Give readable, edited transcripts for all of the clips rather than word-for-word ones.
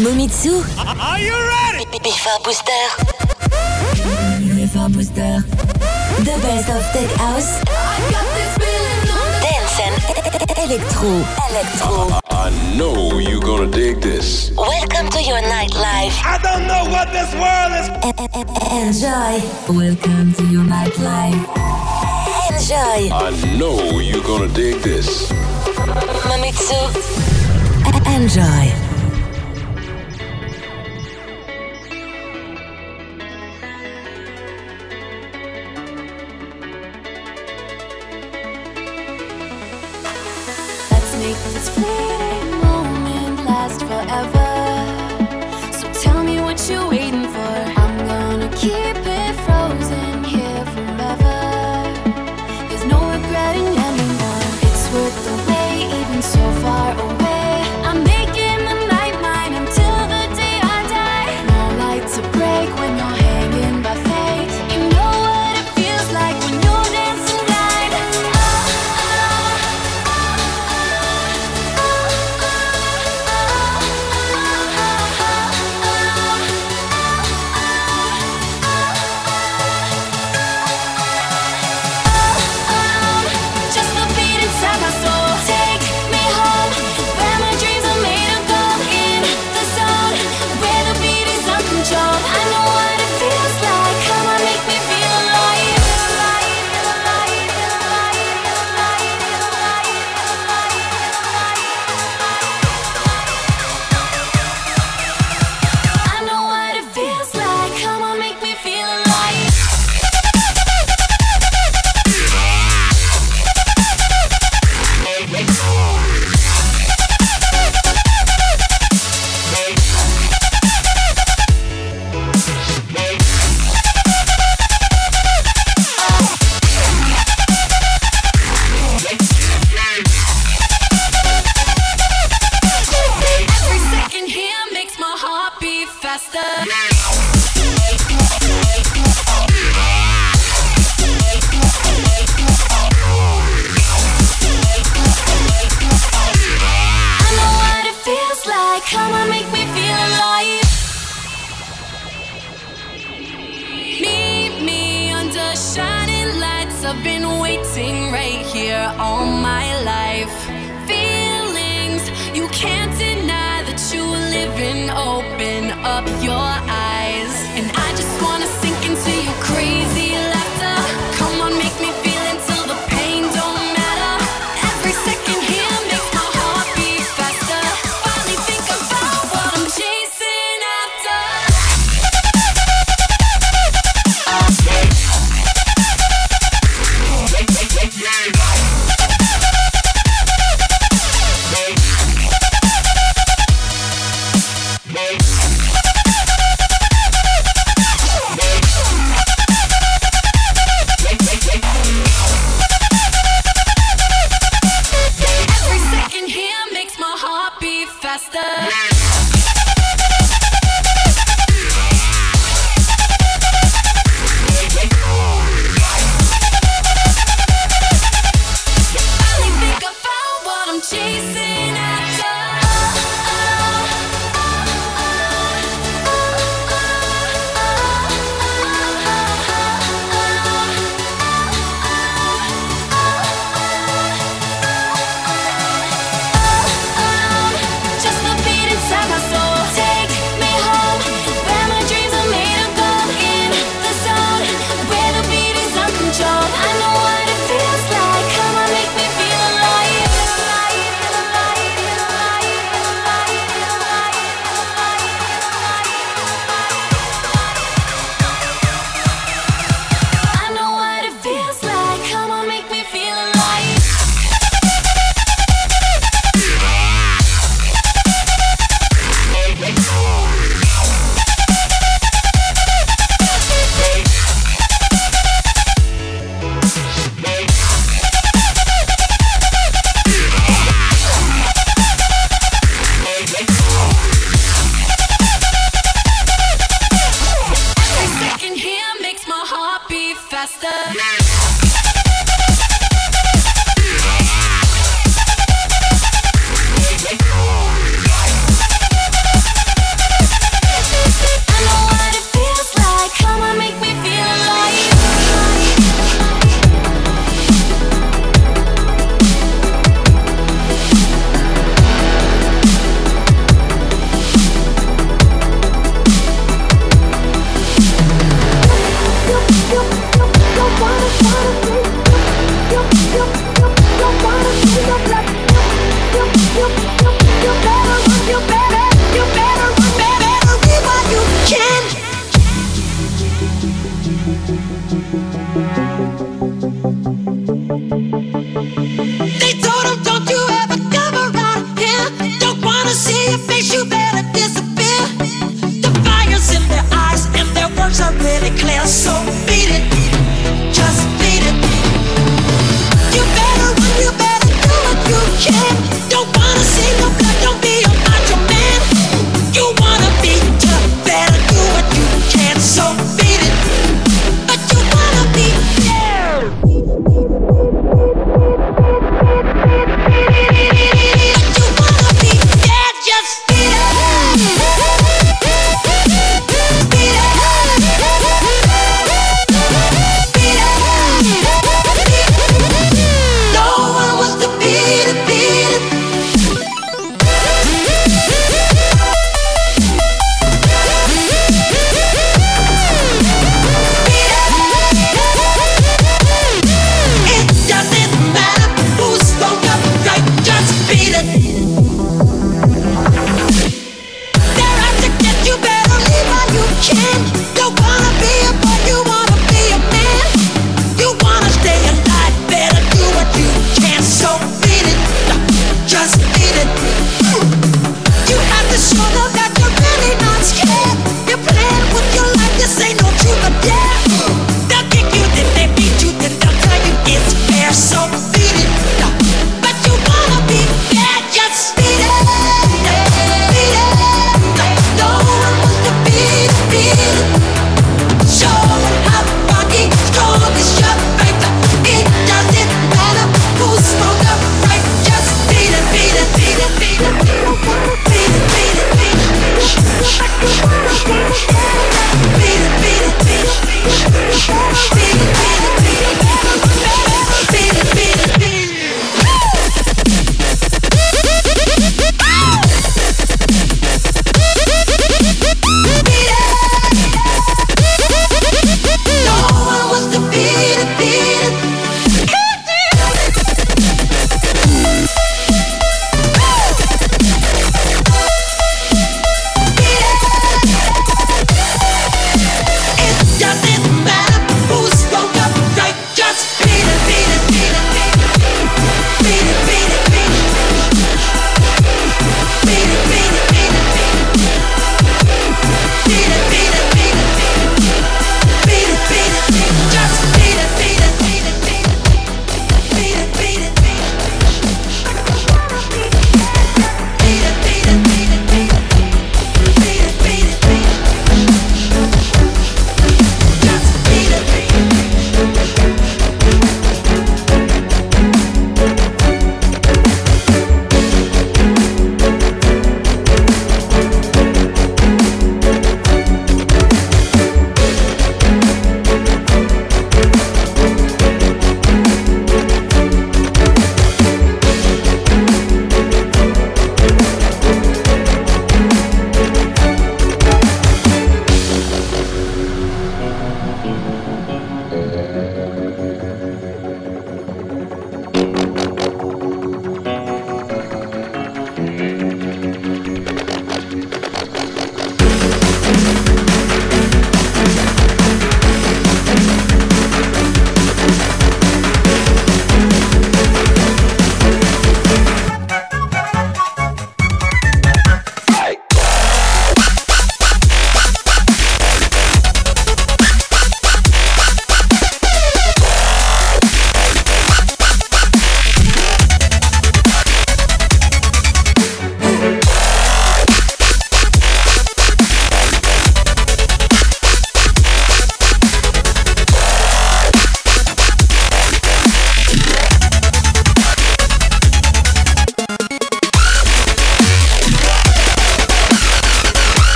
Mumitsu. Are you ready? Biffa Booster. Biffa Booster. The best of tech house. I got this feeling on the dance and electro. I know you're gonna dig this. Welcome to your nightlife. I don't know what this world is. Enjoy. Welcome to your nightlife. Enjoy. I know you're gonna dig this. Mumitsu. Enjoy. This fleeting moment lasts forever. So tell me what you're waiting for. I'm gonna keep it frozen here forever. There's no regretting anymore. It's worth the wait, even so far away. I'm making the night mine until the day I die. No light to break when you're hanging by fate. You know what it feels like when you're dancing blind.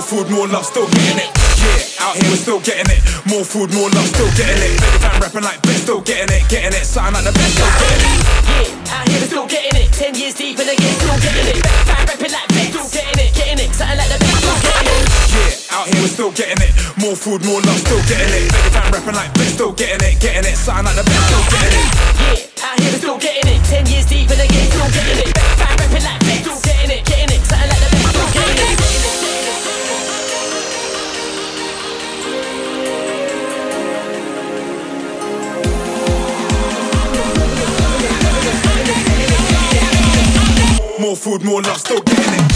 More food, more love, still getting it. Yeah, out here we're still getting it. More food, more love, still getting it. Baby fam rapping like best, still getting it, sign like the best, still getting it. Yeah, out here we're still getting it. 10 years deep and again, still getting it. Baby fam rapping like best, still getting it, sign like the best, still getting it. Yeah, out here we're still getting it. More food, more love, still getting it. Baby fam rapping like best, still getting it, sign like the best, still getting it. Yeah, out here we're still getting it. 10 years deep and again, still getting it. Baby fam rapping like best, still getting it, sign like the best, still getting it. More food, more love, still getting it.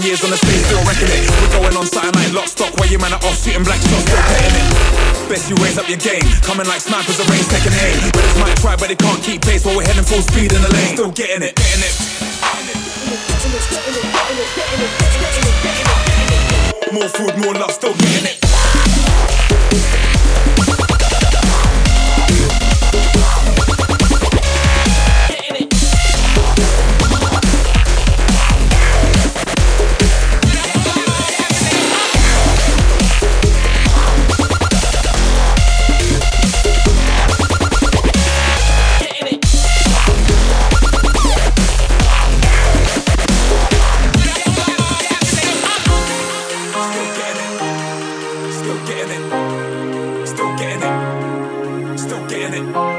Years on the stage, still wrecking it. We're going on Saturday night, lock stock. Where your man are off, shooting black shots, still getting it. Best you raise up your game, coming like snipers, the rain's taking aim. Brothers might try, but they can't keep pace while we're heading full speed in the lane. Still getting it, getting it. More food, more love, still getting it. No,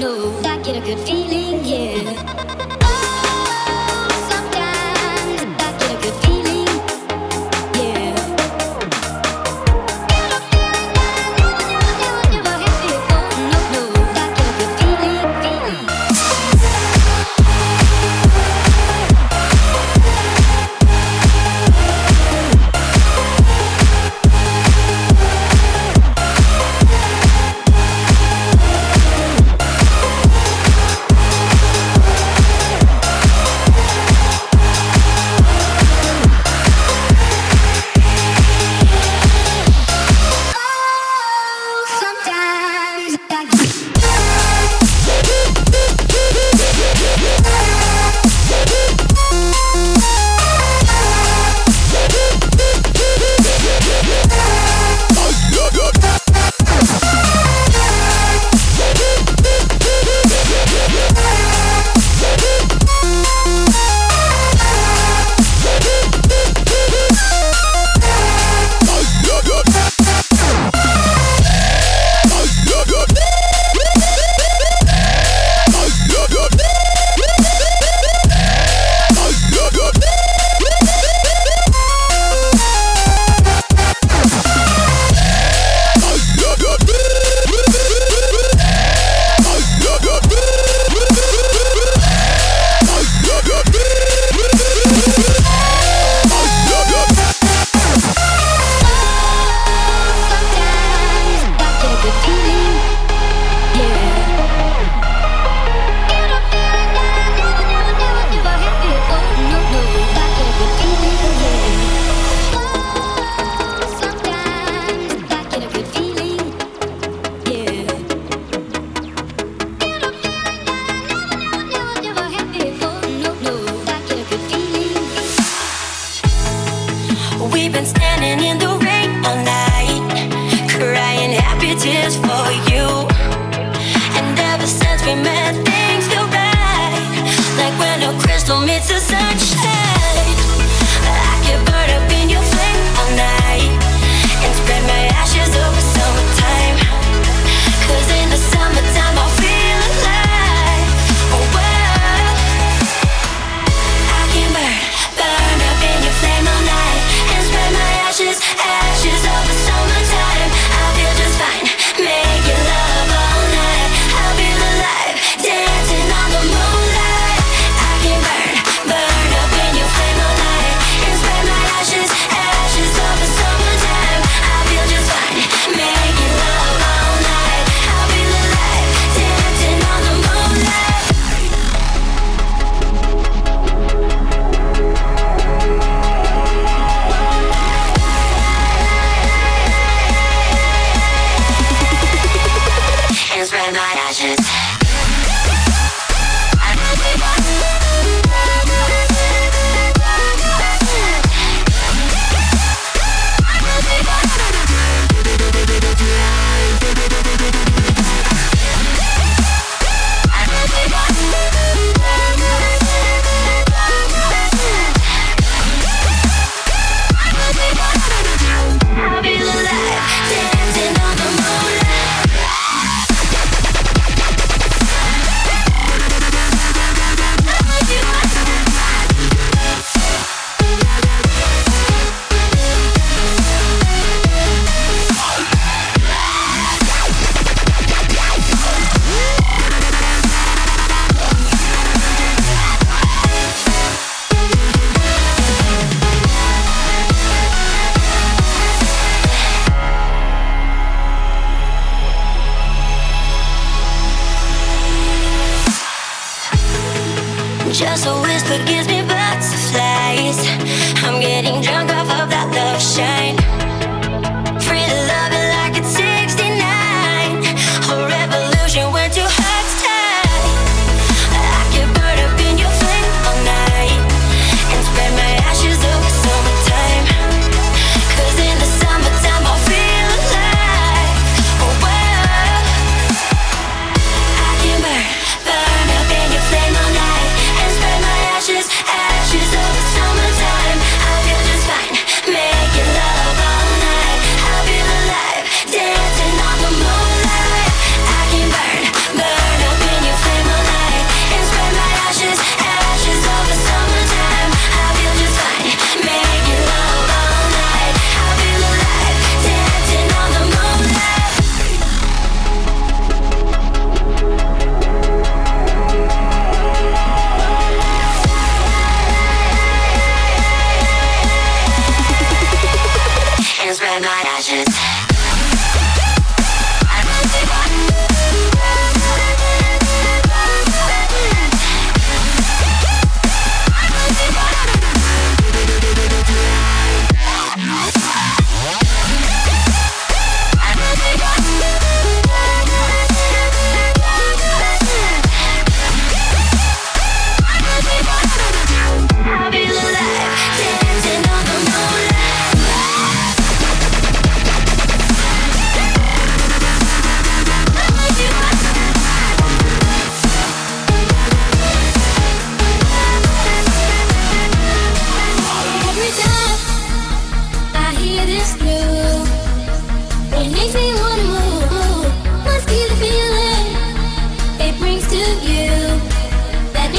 don't know. I get a good feeling here. Sometimes I get a good feeling, yeah. Never, never had before. No, no, I get a good feeling.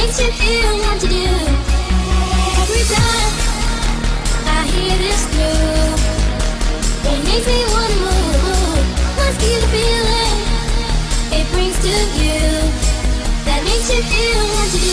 makes you feel what to do. Every time I hear this through, it makes me wanna move. Must be the feeling it brings to you that makes you feel what to do.